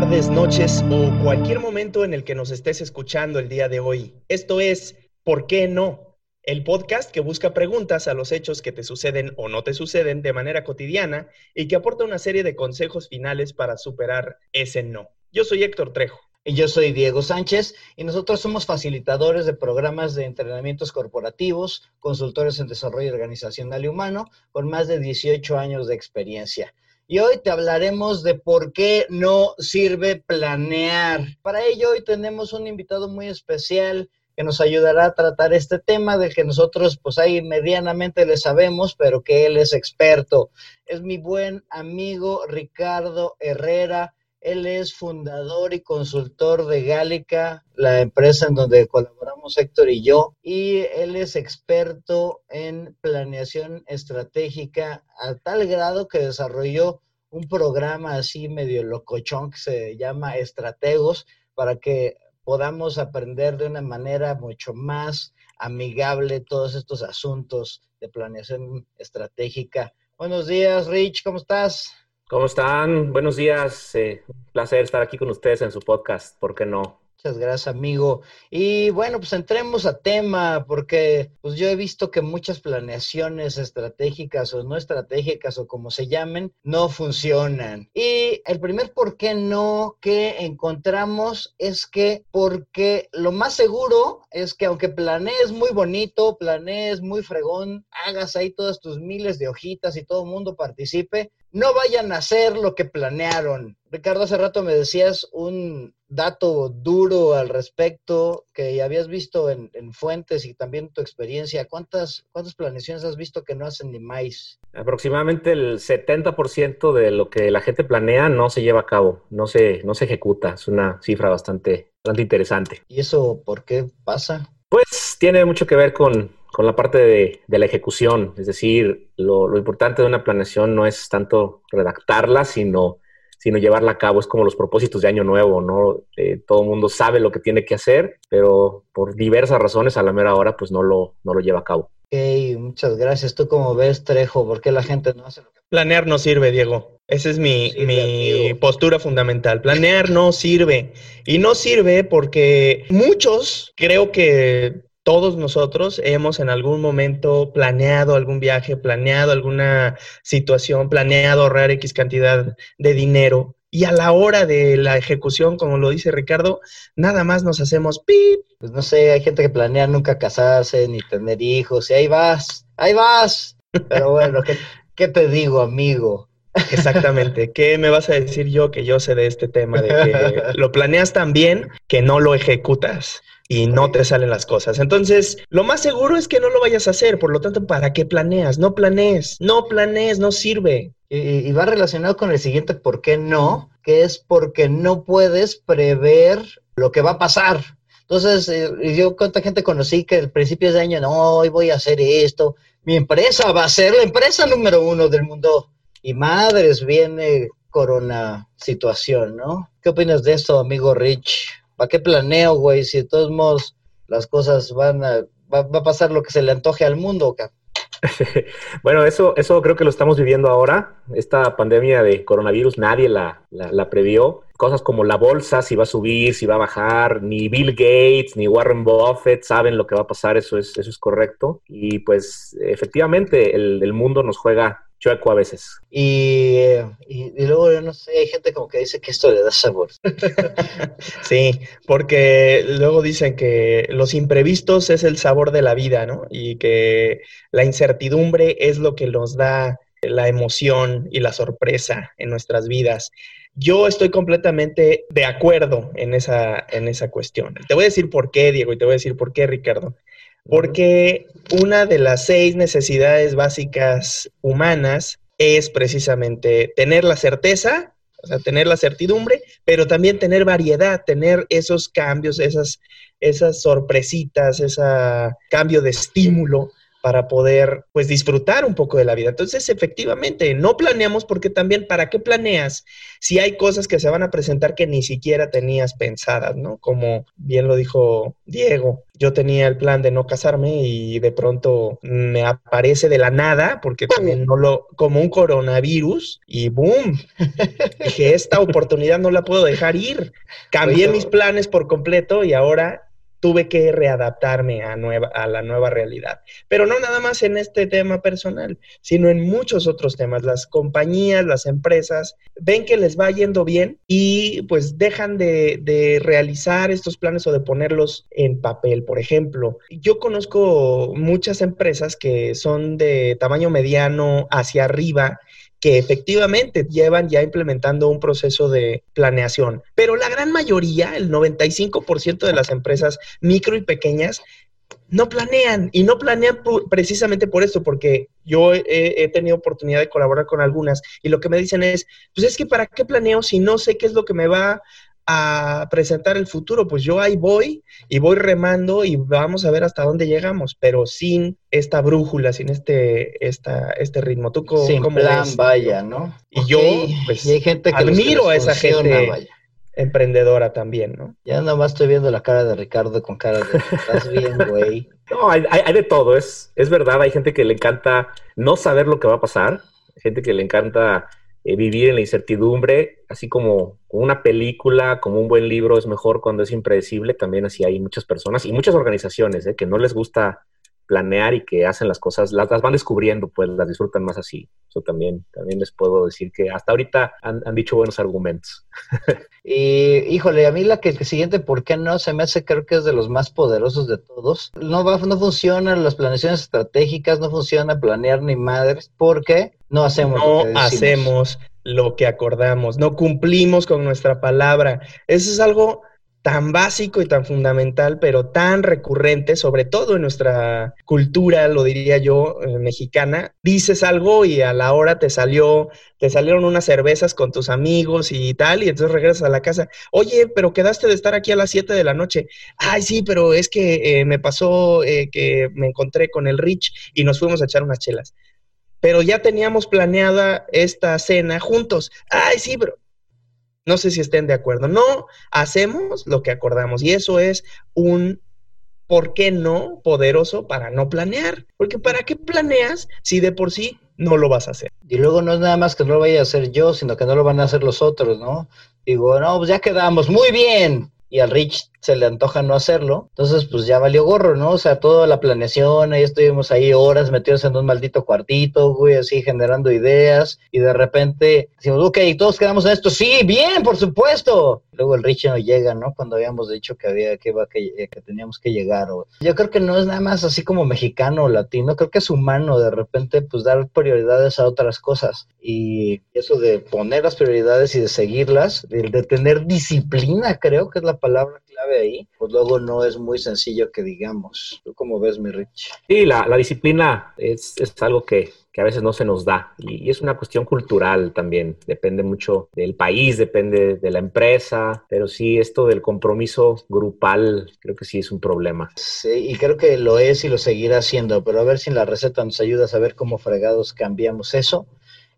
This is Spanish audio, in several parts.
tardes, noches o cualquier momento en el que nos estés escuchando el día de hoy. Esto es ¿Por qué no? El podcast que busca preguntas a los hechos que te suceden o no te suceden de manera cotidiana y que aporta una serie de consejos finales para superar ese no. Yo soy Héctor Trejo. Y yo soy Diego Sánchez y nosotros somos facilitadores de programas de entrenamientos corporativos, consultores en desarrollo organizacional y humano, con más de 18 años de experiencia. Y hoy te hablaremos de por qué no sirve planear. Para ello, hoy tenemos un invitado muy especial que nos ayudará a tratar este tema del que nosotros, pues ahí medianamente le sabemos, pero que él es experto. Es mi buen amigo Ricardo Herrera. Él es fundador y consultor de Gálica, la empresa en donde colaboramos Héctor y yo, y él es experto en planeación estratégica a tal grado que desarrolló un programa así medio locochón que se llama Estrategos para que podamos aprender de una manera mucho más amigable todos estos asuntos de planeación estratégica. Buenos días, Rich, ¿cómo estás? ¿Cómo están? Buenos días. Un placer estar aquí con ustedes en su podcast. ¿Por qué no? Muchas gracias, amigo. Y bueno, pues entremos a tema, porque pues yo he visto que muchas planeaciones estratégicas o no estratégicas o como se llamen, no funcionan. Y el primer por qué no que encontramos es que porque lo más seguro es que aunque planees muy bonito, planees muy fregón, hagas ahí todas tus miles de hojitas y todo el mundo participe, no vayan a hacer lo que planearon. Ricardo, hace rato me decías un dato duro al respecto que habías visto en fuentes y también tu experiencia. ¿Cuántas planeaciones has visto que no hacen ni más? Aproximadamente el 70% de lo que la gente planea no se lleva a cabo, no se ejecuta. Es una cifra bastante interesante. ¿Y eso por qué pasa? Pues tiene mucho que ver con la parte de la ejecución. Es decir, lo importante de una planeación no es tanto redactarla, sino llevarla a cabo. Es como los propósitos de Año Nuevo, ¿no? Todo el mundo sabe lo que tiene que hacer, pero por diversas razones a la mera hora pues no lo lleva a cabo. Ok, muchas gracias. ¿Tú cómo ves, Trejo? ¿Por qué la gente no hace lo que... Planear no sirve, Diego. Esa es mi postura fundamental. Planear no sirve. Y no sirve porque muchos, creo que... todos nosotros hemos en algún momento planeado algún viaje, planeado alguna situación, planeado ahorrar X cantidad de dinero y a la hora de la ejecución, como lo dice Ricardo, nada más nos hacemos pip. Pues no sé, hay gente que planea nunca casarse ni tener hijos y ahí vas. Pero bueno, ¿qué te digo, amigo? Exactamente. ¿Qué me vas a decir yo que yo sé de este tema? De que lo planeas tan bien que no lo ejecutas. Y no te salen las cosas. Entonces, lo más seguro es que no lo vayas a hacer. Por lo tanto, ¿para qué planeas? No planees, no sirve. Y va relacionado con el siguiente ¿por qué no? Que es porque no puedes prever lo que va a pasar. Entonces, yo cuánta gente conocí que al principio de año, no, hoy voy a hacer esto. Mi empresa va a ser la empresa número 1 del mundo. Y madres, viene corona situación, ¿no? ¿Qué opinas de esto, amigo Rich? ¿Para qué planeo, güey? Si de todos modos las cosas va a pasar lo que se le antoje al mundo, cabrón. Bueno, eso creo que lo estamos viviendo ahora. Esta pandemia de coronavirus nadie la previó. Cosas como la bolsa, si va a subir, si va a bajar, ni Bill Gates, ni Warren Buffett saben lo que va a pasar, eso es correcto. Y pues efectivamente el mundo nos juega chueco a veces. Y luego, yo no sé, hay gente como que dice que esto le da sabor. Sí, porque luego dicen que los imprevistos es el sabor de la vida, ¿no? Y que la incertidumbre es lo que nos da la emoción y la sorpresa en nuestras vidas. Yo estoy completamente de acuerdo en esa cuestión. Te voy a decir por qué, Diego, y te voy a decir por qué, Ricardo. Porque una de las 6 necesidades básicas humanas es precisamente tener la certeza, o sea, tener la certidumbre, pero también tener variedad, tener esos cambios, esas sorpresitas, ese cambio de estímulo para poder, pues, disfrutar un poco de la vida. Entonces, efectivamente, no planeamos porque también, ¿para qué planeas si hay cosas que se van a presentar que ni siquiera tenías pensadas, ¿no? Como bien lo dijo Diego, yo tenía el plan de no casarme y de pronto me aparece de la nada, porque también no lo, como un coronavirus, y ¡boom! Dije, esta oportunidad no la puedo dejar ir. Cambié mis planes por completo y ahora tuve que readaptarme a la nueva realidad. Pero no nada más en este tema personal, sino en muchos otros temas. Las compañías, las empresas, ven que les va yendo bien y pues dejan de realizar estos planes o de ponerlos en papel. Por ejemplo, yo conozco muchas empresas que son de tamaño mediano hacia arriba, que efectivamente llevan ya implementando un proceso de planeación. Pero la gran mayoría, el 95% de las empresas micro y pequeñas, no planean. Y no planean precisamente por esto, porque yo he tenido oportunidad de colaborar con algunas y lo que me dicen es, pues es que ¿para qué planeo si no sé qué es lo que me va a presentar el futuro? Pues yo ahí voy y voy remando y vamos a ver hasta dónde llegamos, pero sin esta brújula, sin este ritmo. ¿Tú sin plan, ves? Vaya, ¿no? Y okay, yo pues, y hay gente que admiro a esa gente emprendedora también, ¿no? Ya nomás estoy viendo la cara de Ricardo con cara de estás bien, güey. No, hay de todo, es verdad. Hay gente que le encanta no saber lo que va a pasar, gente que le encanta vivir en la incertidumbre, así como una película, como un buen libro es mejor cuando es impredecible. También así hay muchas personas y muchas organizaciones que no les gusta planear y que hacen las cosas, las van descubriendo, pues las disfrutan más así. Eso también les puedo decir que hasta ahorita han dicho buenos argumentos. Y, híjole, a mí el siguiente, ¿por qué no? Se me hace, creo que es de los más poderosos de todos. No funcionan las planeaciones estratégicas, no funciona planear ni madres, porque no hacemos lo que acordamos, no cumplimos con nuestra palabra. Eso es algo tan básico y tan fundamental, pero tan recurrente, sobre todo en nuestra cultura, lo diría yo, mexicana. Dices algo y a la hora te salieron unas cervezas con tus amigos y tal, y entonces regresas a la casa. Oye, pero quedaste de estar aquí a las 7 de la noche. Ay, sí, pero es que me pasó que me encontré con el Rich y nos fuimos a echar unas chelas. Pero ya teníamos planeada esta cena juntos. Ay, sí, pero no sé si estén de acuerdo. No hacemos lo que acordamos. Y eso es un ¿por qué no? poderoso para no planear. Porque ¿para qué planeas si de por sí no lo vas a hacer? Y luego no es nada más que no lo vaya a hacer yo, sino que no lo van a hacer los otros, ¿no? Digo, no, pues ya quedamos. ¡Muy bien! Y al Rich se le antoja no hacerlo, entonces pues ya valió gorro, ¿no? O sea, toda la planeación, ahí estuvimos ahí horas metidos en un maldito cuartito, güey, así generando ideas, y de repente decimos, ok, todos quedamos en esto, sí, bien, por supuesto. Luego el Rich no llega, ¿no? Cuando habíamos dicho que teníamos que llegar. O... yo creo que no es nada más así como mexicano o latino, creo que es humano de repente pues dar prioridades a otras cosas, y eso de poner las prioridades y de seguirlas, de tener disciplina, creo que es la palabra clave ahí, pues luego no es muy sencillo que digamos. ¿Tú cómo ves, mi Rich? Sí, la disciplina es algo que a veces no se nos da, y es una cuestión cultural también, depende mucho del país, depende de la empresa, pero sí, esto del compromiso grupal, creo que sí es un problema. Sí, y creo que lo es y lo seguirá siendo, pero a ver si en la receta nos ayudas a ver cómo fregados cambiamos eso.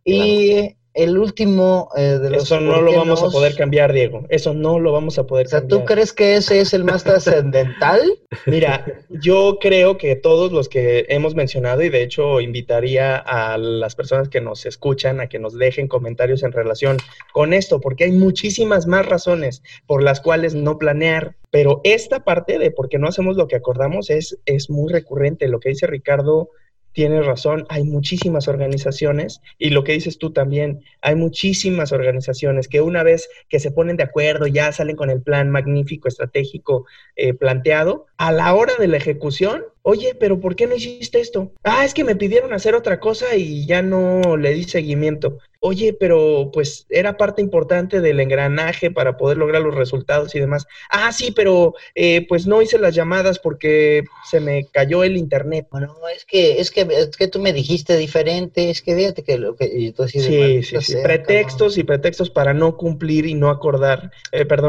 Y... claro. El último de los... eso no lo vamos a poder cambiar, Diego. Eso no lo vamos a poder cambiar. O sea, ¿tú crees que ese es el más trascendental? Mira, yo creo que todos los que hemos mencionado, y de hecho invitaría a las personas que nos escuchan a que nos dejen comentarios en relación con esto, porque hay muchísimas más razones por las cuales no planear. Pero esta parte de por qué no hacemos lo que acordamos es muy recurrente. Lo que dice Ricardo... tienes razón, hay muchísimas organizaciones, y lo que dices tú también, hay muchísimas organizaciones que una vez que se ponen de acuerdo ya salen con el plan magnífico, estratégico planteado, a la hora de la ejecución, oye, pero ¿por qué no hiciste esto? Ah, es que me pidieron hacer otra cosa y ya no le di seguimiento. Oye, pero pues era parte importante del engranaje para poder lograr los resultados y demás. Ah, sí, pero pues no hice las llamadas porque se me cayó el internet. Bueno, es que tú me dijiste diferente, es que fíjate que lo que... Sí. Pretextos y pretextos para no cumplir y no acordar,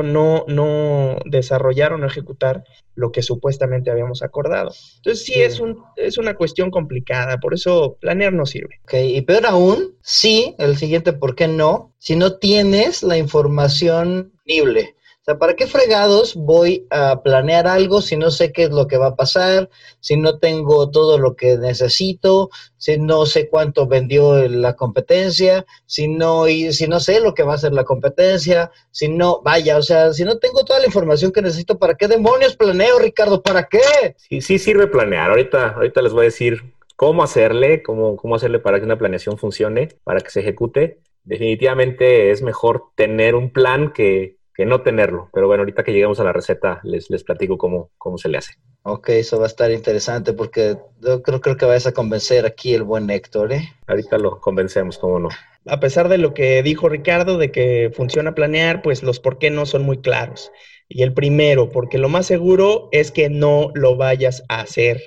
no desarrollar o no ejecutar lo que supuestamente habíamos acordado. Entonces sí, es una cuestión complicada, por eso planear no sirve. Ok, y peor aún, sí, el siguiente ¿por qué no? Si no tienes la información disponible. O sea, ¿para qué fregados voy a planear algo si no sé qué es lo que va a pasar, si no tengo todo lo que necesito, si no sé cuánto vendió la competencia, si no sé lo que va a hacer la competencia, si no tengo toda la información que necesito, ¿para qué demonios planeo, Ricardo? ¿Para qué? Sí, sí sirve planear. Ahorita les voy a decir cómo hacerle para que una planeación funcione, para que se ejecute. Definitivamente es mejor tener un plan que no tenerlo, pero bueno, ahorita que lleguemos a la receta les platico cómo se le hace. Ok, eso va a estar interesante porque yo creo que vas a convencer aquí el buen Héctor, ¿eh? Ahorita lo convencemos, cómo no. A pesar de lo que dijo Ricardo, de que funciona planear, pues los por qué no son muy claros. Y el primero, porque lo más seguro es que no lo vayas a hacer.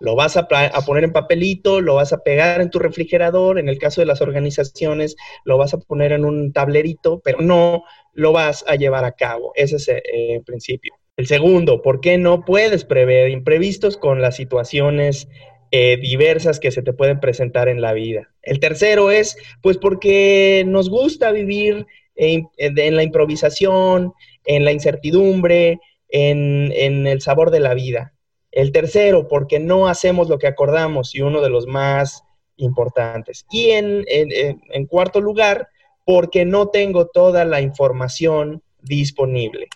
Lo vas a poner en papelito, lo vas a pegar en tu refrigerador, en el caso de las organizaciones, lo vas a poner en un tablerito, pero no lo vas a llevar a cabo. Ese es el principio. El segundo, ¿por qué no puedes prever imprevistos con las situaciones diversas que se te pueden presentar en la vida? El tercero es, pues porque nos gusta vivir en la improvisación, en la incertidumbre, en el sabor de la vida. El tercero, porque no hacemos lo que acordamos, y uno de los más importantes. Y en cuarto lugar, porque no tengo toda la información disponible.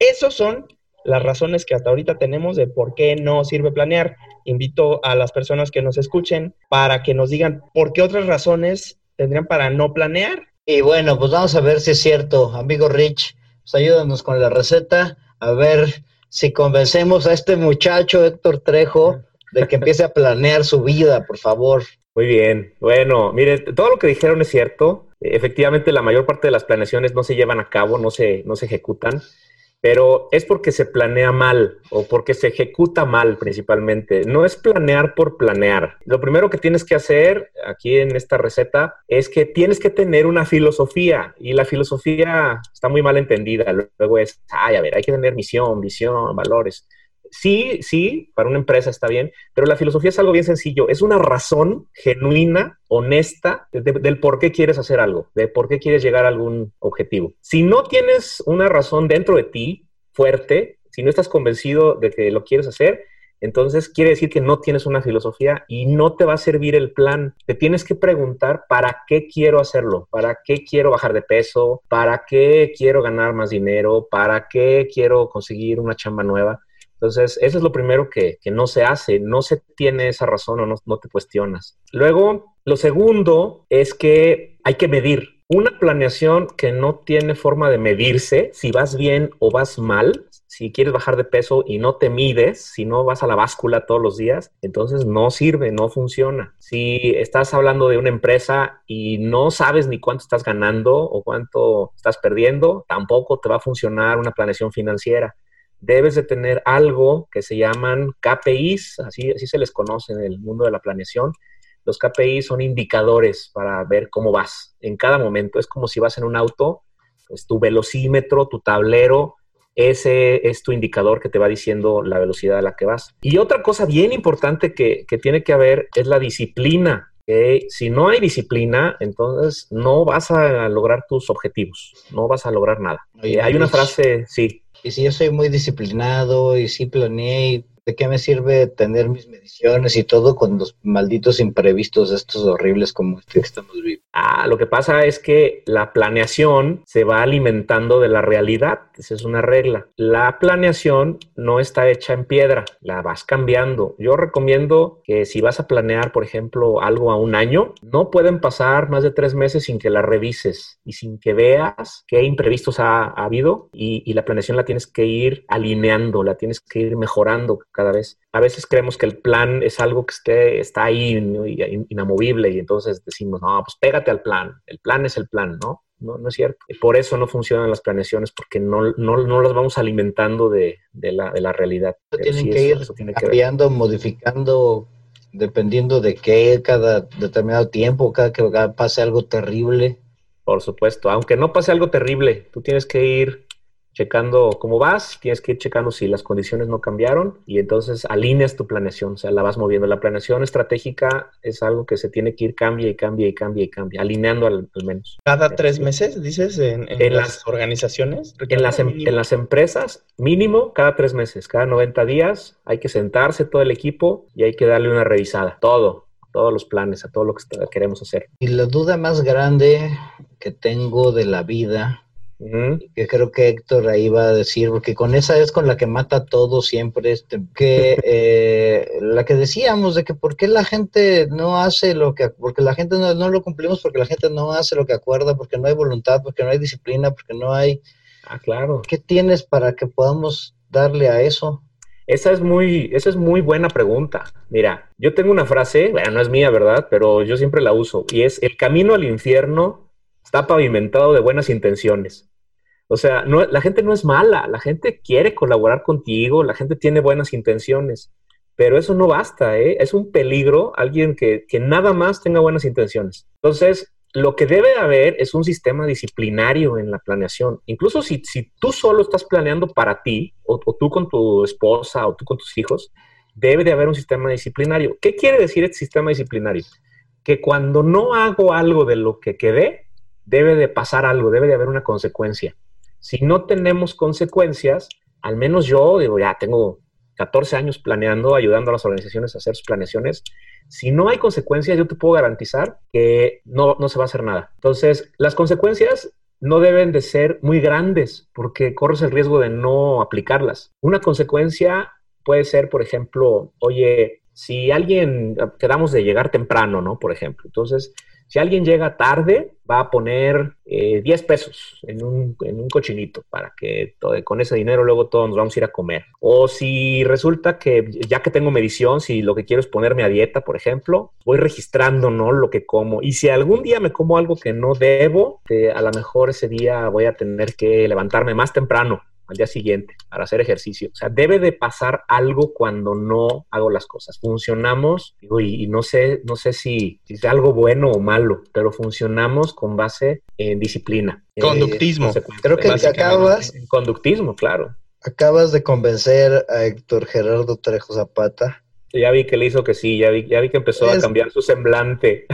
Esas son las razones que hasta ahorita tenemos de por qué no sirve planear. Invito a las personas que nos escuchen para que nos digan por qué otras razones tendrían para no planear. Y bueno, pues vamos a ver si es cierto. Amigo Rich, pues ayúdanos con la receta. A ver si convencemos a este muchacho Héctor Trejo de que empiece a planear su vida, por favor. Muy bien. Bueno, mire, todo lo que dijeron es cierto. Efectivamente, la mayor parte de las planeaciones no se llevan a cabo, no se ejecutan, pero es porque se planea mal o porque se ejecuta mal principalmente. No es planear por planear. Lo primero que tienes que hacer aquí en esta receta es que tienes que tener una filosofía, y la filosofía está muy mal entendida. Luego es, hay que tener misión, visión, valores. Sí, para una empresa está bien, pero la filosofía es algo bien sencillo. Es una razón genuina, honesta, del por qué quieres hacer algo, de por qué quieres llegar a algún objetivo. Si no tienes una razón dentro de ti fuerte, si no estás convencido de que lo quieres hacer, entonces quiere decir que no tienes una filosofía y no te va a servir el plan. Te tienes que preguntar para qué quiero hacerlo, para qué quiero bajar de peso, para qué quiero ganar más dinero, para qué quiero conseguir una chamba nueva. Entonces, eso es lo primero que no se hace, no se tiene esa razón o no te cuestionas. Luego, lo segundo es que hay que medir. Una planeación que no tiene forma de medirse, si vas bien o vas mal, si quieres bajar de peso y no te mides, si no vas a la báscula todos los días, entonces no sirve, no funciona. Si estás hablando de una empresa y no sabes ni cuánto estás ganando o cuánto estás perdiendo, tampoco te va a funcionar una planeación financiera. Debes de tener algo que se llaman KPIs, así se les conoce en el mundo de la planeación. Los KPIs son indicadores para ver cómo vas en cada momento. Es como si vas en un auto, pues tu velocímetro, tu tablero, ese es tu indicador que te va diciendo la velocidad a la que vas. Y otra cosa bien importante que tiene que haber es la disciplina. Si no hay disciplina, entonces no vas a lograr tus objetivos, no vas a lograr nada. Oye, hay una frase, sí. Y si yo soy muy disciplinado y sí planeé, ¿de qué me sirve tener mis mediciones y todo con los malditos imprevistos estos horribles como este que estamos viviendo? Lo que pasa es que la planeación se va alimentando de la realidad. Esa es una regla. La planeación no está hecha en piedra, la vas cambiando. Yo recomiendo que si vas a planear, por ejemplo, algo a un año, no pueden pasar más de 3 meses sin que la revises y sin que veas qué imprevistos ha habido, y la planeación la tienes que ir alineando, la tienes que ir mejorando cada vez. A veces creemos que el plan es algo que está ahí, ¿no?, inamovible, y entonces decimos, no, pues pégate al plan. El plan es el plan, ¿no? No es cierto. Por eso no funcionan las planeaciones, porque no las vamos alimentando de la realidad. Tienen sí, que eso ir cambiando, modificando, dependiendo de qué, cada determinado tiempo, cada que pase algo terrible. Por supuesto, aunque no pase algo terrible, tú tienes que ir checando cómo vas, tienes que ir checando si las condiciones no cambiaron y entonces alineas tu planeación, o sea, la vas moviendo. La planeación estratégica es algo que se tiene que ir cambia, alineando al menos. ¿Cada 3 meses, dices, en las organizaciones? En las empresas, mínimo cada 3 meses, cada 90 días hay que sentarse todo el equipo y hay que darle una revisada, todos los planes, a todo lo que queremos hacer. Y la duda más grande que tengo de la vida... que creo que Héctor ahí va a decir, porque con esa es con la que mata todo siempre, la que decíamos de que por qué la gente no hace lo que, porque la gente no lo cumplimos, porque la gente no hace lo que acuerda, porque no hay voluntad, porque no hay disciplina, porque no hay... Ah, claro. ¿Qué tienes para que podamos darle a eso? Esa es muy buena pregunta. Mira, yo tengo una frase, bueno, no es mía, ¿verdad? Pero yo siempre la uso, y es: el camino al infierno está pavimentado de buenas intenciones. O sea, la gente no es mala, la gente quiere colaborar contigo, la gente tiene buenas intenciones, pero eso no basta, ¿eh? Es un peligro alguien que nada más tenga buenas intenciones. Entonces, lo que debe haber es un sistema disciplinario en la planeación. Incluso si tú solo estás planeando para ti, o tú con tu esposa, o tú con tus hijos, debe de haber un sistema disciplinario. ¿Qué quiere decir este sistema disciplinario? Que cuando no hago algo de lo que quedé, debe de pasar algo, debe de haber una consecuencia. Si no tenemos consecuencias, al menos yo digo, ya tengo 14 años planeando, ayudando a las organizaciones a hacer sus planeaciones. Si no hay consecuencias, yo te puedo garantizar que no se va a hacer nada. Entonces, las consecuencias no deben de ser muy grandes porque corres el riesgo de no aplicarlas. Una consecuencia puede ser, por ejemplo, oye, si alguien, quedamos de llegar temprano, ¿no? Por ejemplo, entonces... Si alguien llega tarde, va a poner 10 pesos en un cochinito para que con ese dinero luego todos nos vamos a ir a comer. O si resulta que, ya que tengo medición, si lo que quiero es ponerme a dieta, por ejemplo, voy registrando, ¿no?, lo que como. Y si algún día me como algo que no debo, a lo mejor ese día voy a tener que levantarme más temprano al día siguiente para hacer ejercicio. O sea, debe de pasar algo cuando no hago las cosas. Funcionamos, y no sé si es algo bueno o malo, pero funcionamos con base en disciplina. Conductismo. Creo que acabas... En conductismo, claro. Acabas de convencer a Héctor Gerardo Trejo Zapata. Ya vi que le hizo que sí, ya vi que empezó a cambiar su semblante.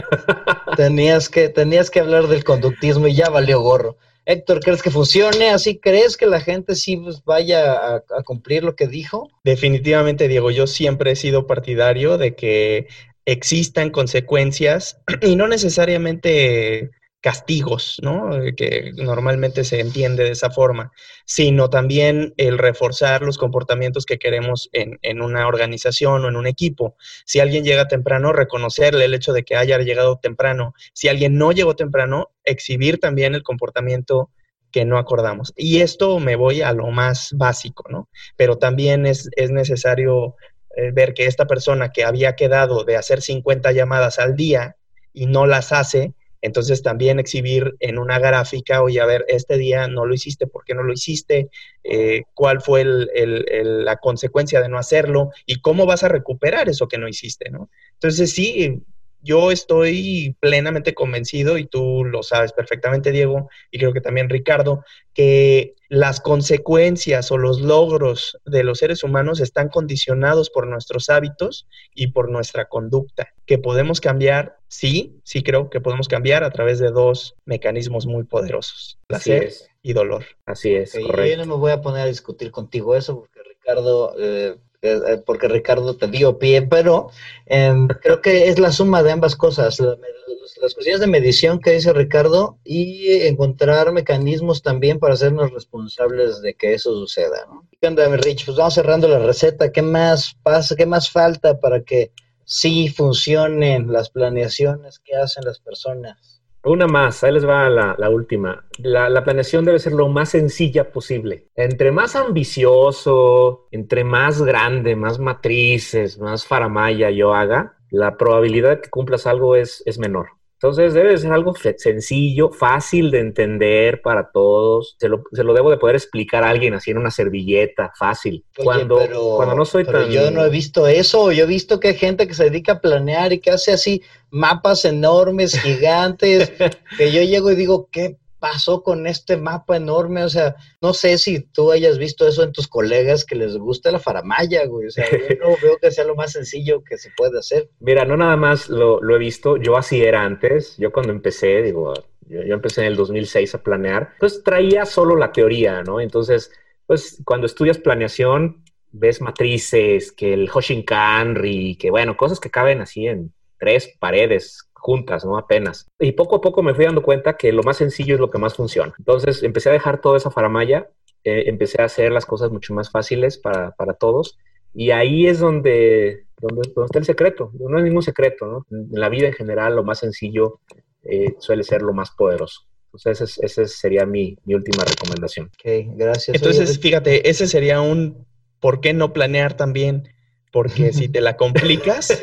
Tenías que hablar del conductismo y ya valió gorro. Héctor, ¿crees que funcione? ¿Así crees que la gente sí vaya a cumplir lo que dijo? Definitivamente, Diego, yo siempre he sido partidario de que existan consecuencias y no necesariamente castigos, ¿no?, que normalmente se entiende de esa forma, sino también el reforzar los comportamientos que queremos en una organización o en un equipo. Si alguien llega temprano, reconocerle el hecho de que haya llegado temprano. Si alguien no llegó temprano, exhibir también el comportamiento que no acordamos. Y esto me voy a lo más básico, ¿no? Pero también es necesario ver que esta persona que había quedado de hacer 50 llamadas al día y no las hace, entonces también exhibir en una gráfica, oye, a ver, este día no lo hiciste, ¿por qué no lo hiciste? ¿Cuál fue la consecuencia de no hacerlo? ¿Y cómo vas a recuperar eso que no hiciste, no? Entonces sí, yo estoy plenamente convencido, y tú lo sabes perfectamente, Diego, y creo que también Ricardo, que las consecuencias o los logros de los seres humanos están condicionados por nuestros hábitos y por nuestra conducta, que podemos cambiar. Sí, creo que podemos cambiar a través de 2 mecanismos muy poderosos: placer y dolor. Así es, correcto. Yo no me voy a poner a discutir contigo eso porque Ricardo te dio pie, pero creo que es la suma de ambas cosas. Las cuestiones de medición que dice Ricardo y encontrar mecanismos también para hacernos responsables de que eso suceda, ¿no? ¿Qué onda, mi Rich? Pues vamos cerrando la receta. ¿Qué más pasa? ¿Qué más falta para que sí funcionen las planeaciones que hacen las personas? Una más, ahí les va la última. La planeación debe ser lo más sencilla posible. Entre más ambicioso, entre más grande, más matrices, más faramaya yo haga, la probabilidad de que cumplas algo es menor. Entonces debe ser algo sencillo, fácil de entender para todos. Se lo debo de poder explicar a alguien así en una servilleta, fácil. Oye, cuando no soy tan... Yo no he visto eso. Yo he visto que hay gente que se dedica a planear y que hace así mapas enormes, gigantes, que yo llego y digo, ¿qué pasó con este mapa enorme? O sea, no sé si tú hayas visto eso en tus colegas que les gusta la faramalla, güey. O sea, yo no veo que sea lo más sencillo que se puede hacer. Mira, no nada más lo he visto. Yo así era antes. Yo cuando empecé, digo, yo empecé en el 2006 a planear. Pues traía solo la teoría, ¿no? Entonces, pues cuando estudias planeación, ves matrices, que el Hoshin Kanri, que bueno, cosas que caben así en 3 paredes juntas, ¿no? Apenas. Y poco a poco me fui dando cuenta que lo más sencillo es lo que más funciona. Entonces empecé a dejar toda esa faramalla, empecé a hacer las cosas mucho más fáciles para todos. Y ahí es donde está el secreto. No es ningún secreto, ¿no? En la vida en general, lo más sencillo suele ser lo más poderoso. Entonces esa sería mi última recomendación. Ok, gracias. Entonces, oye, fíjate, ese sería un... ¿Por qué no planear también? Porque si te la complicas,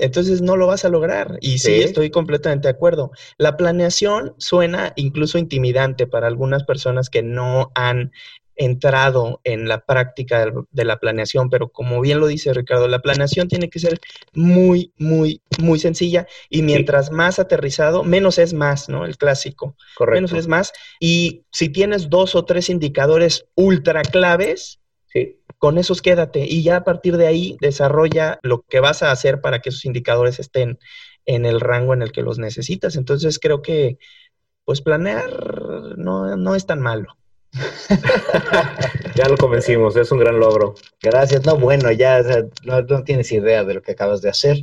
entonces no lo vas a lograr. Y sí, estoy completamente de acuerdo. La planeación suena incluso intimidante para algunas personas que no han entrado en la práctica de la planeación, pero como bien lo dice Ricardo, la planeación tiene que ser muy, muy, muy sencilla y mientras más aterrizado, menos es más, ¿no? El clásico. Correcto. Menos es más. Y si tienes 2 o 3 indicadores ultra claves, con esos quédate y ya a partir de ahí desarrolla lo que vas a hacer para que esos indicadores estén en el rango en el que los necesitas. Entonces creo que pues planear no es tan malo. Ya lo convencimos, es un gran logro. Gracias, no, bueno, ya no tienes idea de lo que acabas de hacer.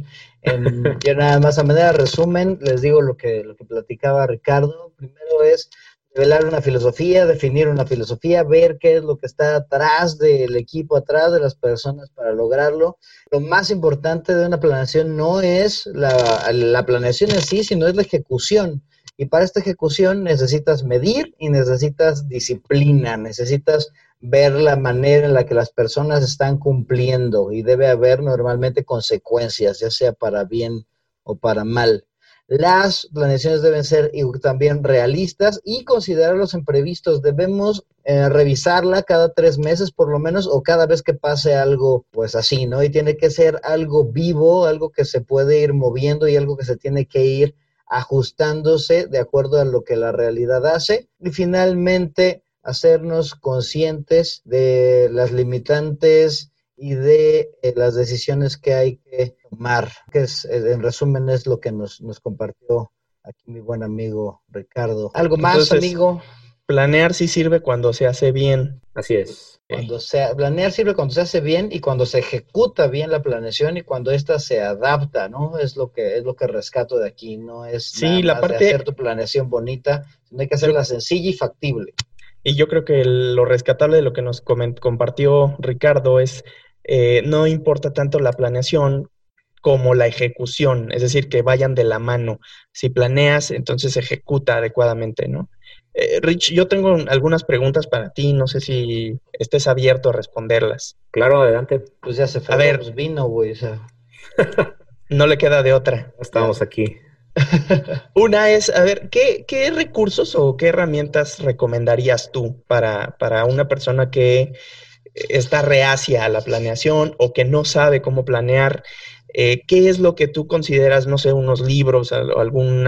Yo nada más a manera de resumen les digo lo que platicaba Ricardo. Primero es revelar una filosofía, definir una filosofía, ver qué es lo que está atrás del equipo, atrás de las personas para lograrlo. Lo más importante de una planeación no es la planeación en sí, sino es la ejecución. Y para esta ejecución necesitas medir y necesitas disciplina, necesitas ver la manera en la que las personas están cumpliendo y debe haber normalmente consecuencias, ya sea para bien o para mal. Las planeaciones deben ser también realistas y considerar los imprevistos. Debemos revisarla cada 3 meses por lo menos o cada vez que pase algo pues así, ¿no? Y tiene que ser algo vivo, algo que se puede ir moviendo y algo que se tiene que ir ajustándose de acuerdo a lo que la realidad hace. Y finalmente, hacernos conscientes de las limitantes y de las decisiones que hay que tomar, que es, en resumen es lo que nos compartió aquí mi buen amigo Ricardo. ¿Algo más, entonces, amigo? Planear sí sirve cuando se hace bien. Así es. Planear sirve cuando se hace bien y cuando se ejecuta bien la planeación y cuando ésta se adapta, ¿no? Es lo que rescato de aquí, no es nada más de hacer tu planeación bonita, sino hay que hacerla sencilla y factible. Y yo creo que lo rescatable de lo que nos compartió Ricardo es no importa tanto la planeación como la ejecución, es decir, que vayan de la mano. Si planeas, entonces ejecuta adecuadamente, ¿no? Rich, yo tengo algunas preguntas para ti, no sé si estés abierto a responderlas. Claro, adelante. Pues ya se fue. A ver, pues vino, güey. O sea. No le queda de otra. Estamos aquí. Una es, a ver, ¿qué recursos o qué herramientas recomendarías tú para una persona que está reacia a la planeación o que no sabe cómo planear? ¿Qué es lo que tú consideras, no sé, unos libros, algún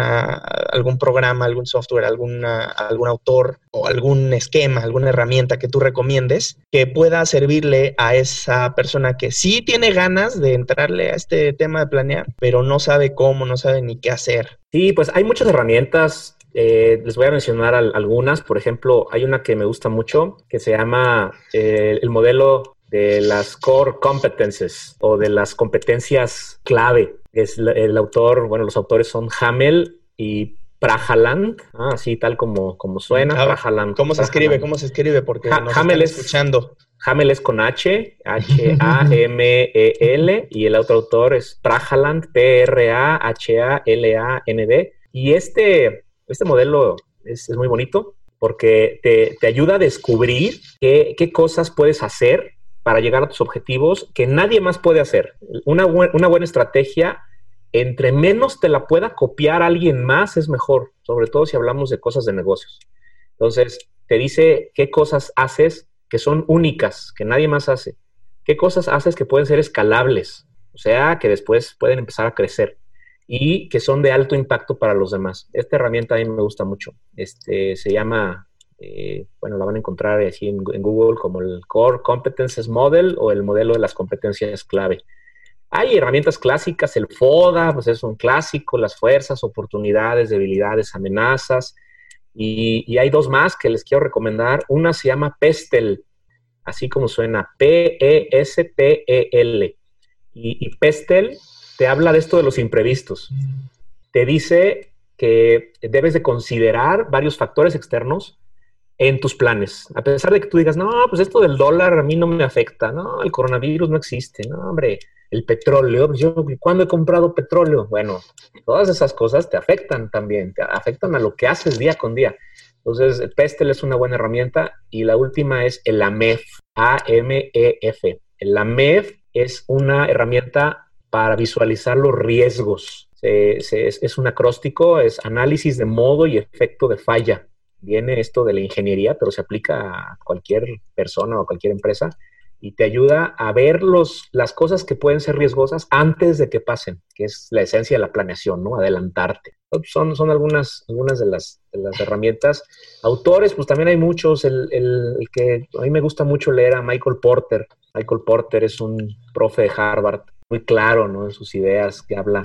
programa, algún software, algún autor o algún esquema, alguna herramienta que tú recomiendes que pueda servirle a esa persona que sí tiene ganas de entrarle a este tema de planear, pero no sabe cómo, no sabe ni qué hacer? Sí, pues hay muchas herramientas. Les voy a mencionar algunas. Por ejemplo, hay una que me gusta mucho que se llama el modelo de las Core Competences o de las competencias clave. Es el autor, bueno, los autores son Hamel y Prahalad, así tal como suena. Prahalad. ¿Cómo se escribe? ¿Cómo se escribe? Porque nos están escuchando. Hamel es con H, Hamel, y el otro autor es Prahalad, Prahaland. Y este modelo es muy bonito porque te ayuda a descubrir qué cosas puedes hacer para llegar a tus objetivos que nadie más puede hacer. Una buena estrategia, entre menos te la pueda copiar alguien más, es mejor, sobre todo si hablamos de cosas de negocios. Entonces, te dice qué cosas haces que son únicas, que nadie más hace. Qué cosas haces que pueden ser escalables, o sea, que después pueden empezar a crecer. y que son de alto impacto para los demás. Esta herramienta a mí me gusta mucho. Se llama, bueno, la van a encontrar así en Google como el Core Competences Model o el modelo de las competencias clave. Hay herramientas clásicas, el FODA, pues es un clásico, las fuerzas, oportunidades, debilidades, amenazas. Y hay dos más que les quiero recomendar. Una se llama PESTEL, así como suena, PESTEL. Y PESTEL te habla de esto de los imprevistos. Te dice que debes de considerar varios factores externos en tus planes. A pesar de que tú digas, no, pues esto del dólar a mí no me afecta, no, el coronavirus no existe, no, hombre, el petróleo, yo ¿cuándo he comprado petróleo? Bueno, todas esas cosas te afectan también, te afectan a lo que haces día con día. Entonces, PESTEL es una buena herramienta. Y la última es el AMEF, A-M-E-F. El AMEF es una herramienta para visualizar los riesgos. Es un acróstico, es análisis de modo y efecto de falla. Viene esto de la ingeniería, pero se aplica a cualquier persona o cualquier empresa y te ayuda a ver las cosas que pueden ser riesgosas antes de que pasen, que es la esencia de la planeación, ¿no? Adelantarte. Son algunas de las herramientas. Autores, pues también hay muchos. El que a mí me gusta mucho leer a Michael Porter. Michael Porter es un profe de Harvard, muy claro, ¿no? En sus ideas que habla.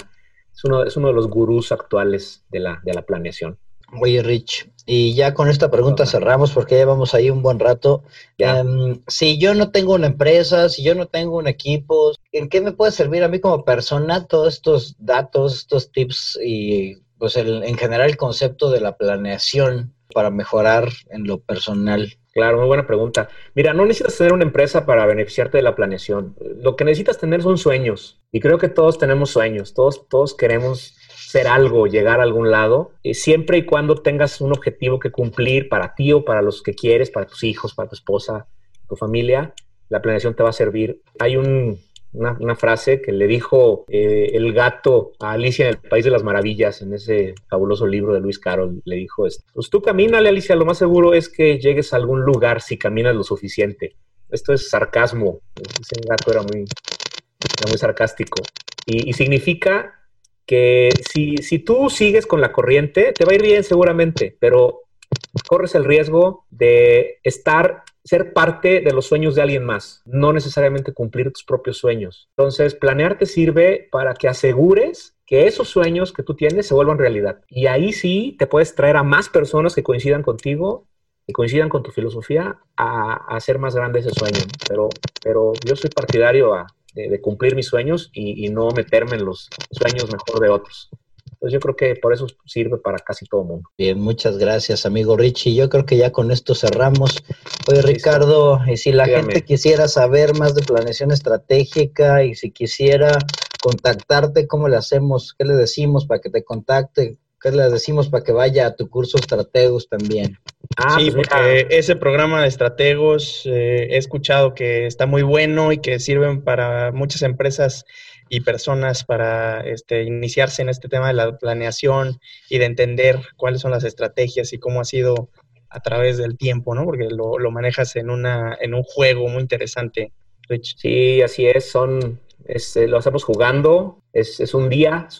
Es uno de los gurús actuales de la planeación. Oye, Rich, y ya con esta pregunta cerramos porque ya llevamos ahí un buen rato. Yeah. Si yo no tengo una empresa, si yo no tengo un equipo, ¿en qué me puede servir a mí como persona todos estos datos, estos tips y pues en general el concepto de la planeación para mejorar en lo personal? Claro, muy buena pregunta. Mira, no necesitas tener una empresa para beneficiarte de la planeación. Lo que necesitas tener son sueños y creo que todos tenemos sueños, todos queremos ser algo, llegar a algún lado, siempre y cuando tengas un objetivo que cumplir para ti o para los que quieres, para tus hijos, para tu esposa, tu familia, la planeación te va a servir. Hay una frase que le dijo el gato a Alicia en el País de las Maravillas, en ese fabuloso libro de Lewis Carroll, le dijo esto: pues tú camínale, Alicia, lo más seguro es que llegues a algún lugar si caminas lo suficiente. Esto es sarcasmo, ese gato era muy sarcástico y significa que si tú sigues con la corriente, te va a ir bien seguramente, pero corres el riesgo de ser parte de los sueños de alguien más, no necesariamente cumplir tus propios sueños. Entonces, planear te sirve para que asegures que esos sueños que tú tienes se vuelvan realidad. Y ahí sí te puedes traer a más personas que coincidan contigo, que coincidan con tu filosofía, a hacer más grande ese sueño. Pero yo soy partidario de cumplir mis sueños y no meterme en los sueños mejor de otros. Entonces yo creo que por eso sirve para casi todo el mundo. Bien, muchas gracias, amigo Richie. Yo creo que ya con esto cerramos. Oye, Ricardo, y si la gente quisiera saber más de planeación estratégica y si quisiera contactarte, ¿cómo le hacemos? ¿Qué le decimos para que te contacte? ¿Qué le decimos para que vaya a tu curso Estrategos también? Sí, pues porque ese programa de Estrategos he escuchado que está muy bueno y que sirven para muchas empresas y personas para iniciarse en este tema de la planeación y de entender cuáles son las estrategias y cómo ha sido a través del tiempo, ¿no? Porque lo manejas en un juego muy interesante, Rich. Sí, así es, lo hacemos jugando, es un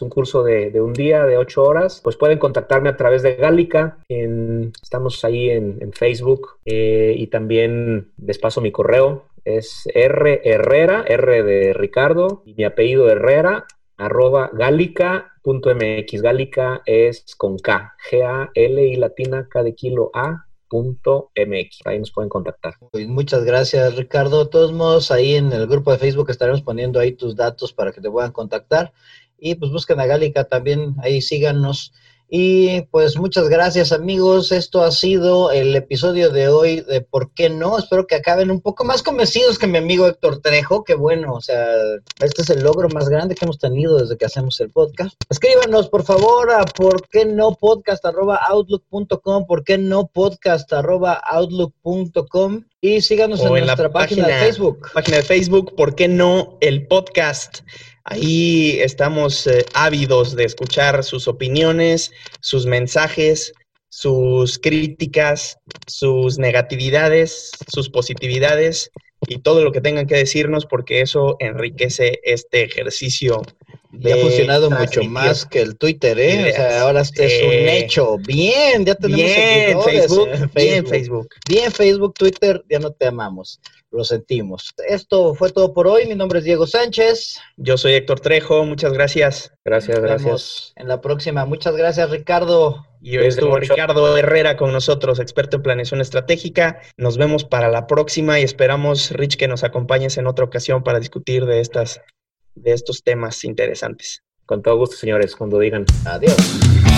curso de un día, de 8 horas. Pues pueden contactarme a través de Gálica, estamos ahí en Facebook, y también les paso mi correo, es Herrera, R de Ricardo, y mi apellido Herrera, @galica.mx. Gálica es con K, G-A-L y latina, K de kilo, A.mx. Ahí nos pueden contactar. Muchas gracias, Ricardo. De todos modos, ahí en el grupo de Facebook estaremos poniendo ahí tus datos para que te puedan contactar. Y pues busquen a Gálica también, ahí síganos. Y pues muchas gracias, amigos. Esto ha sido el episodio de hoy de ¿Por qué no? Espero que acaben un poco más convencidos que mi amigo Héctor Trejo, que bueno, o sea, este es el logro más grande que hemos tenido desde que hacemos el podcast. Escríbanos, por favor, a porquenopodcast@outlook.com, porquenopodcast@outlook.com, y síganos en nuestra página de Facebook. Página de Facebook, ¿Por qué no? El podcast. Ahí estamos ávidos de escuchar sus opiniones, sus mensajes, sus críticas, sus negatividades, sus positividades. y todo lo que tengan que decirnos, porque eso enriquece este ejercicio. Ya ha funcionado mucho más que el Twitter, ¿eh? Ideas. O sea, ahora este es un hecho. Bien, ya tenemos seguidores. Bien, Facebook, Twitter, ya no te amamos. Lo sentimos. Esto fue todo por hoy. Mi nombre es Diego Sánchez. Yo soy Héctor Trejo. Muchas gracias. Gracias. Nos vemos en la próxima. Muchas gracias, Ricardo. Y hoy estuvo Ricardo Herrera con nosotros, experto en planeación estratégica. Nos vemos para la próxima y esperamos, Rich, que nos acompañes en otra ocasión para discutir de estos temas interesantes. Con todo gusto, señores, cuando digan. Adiós.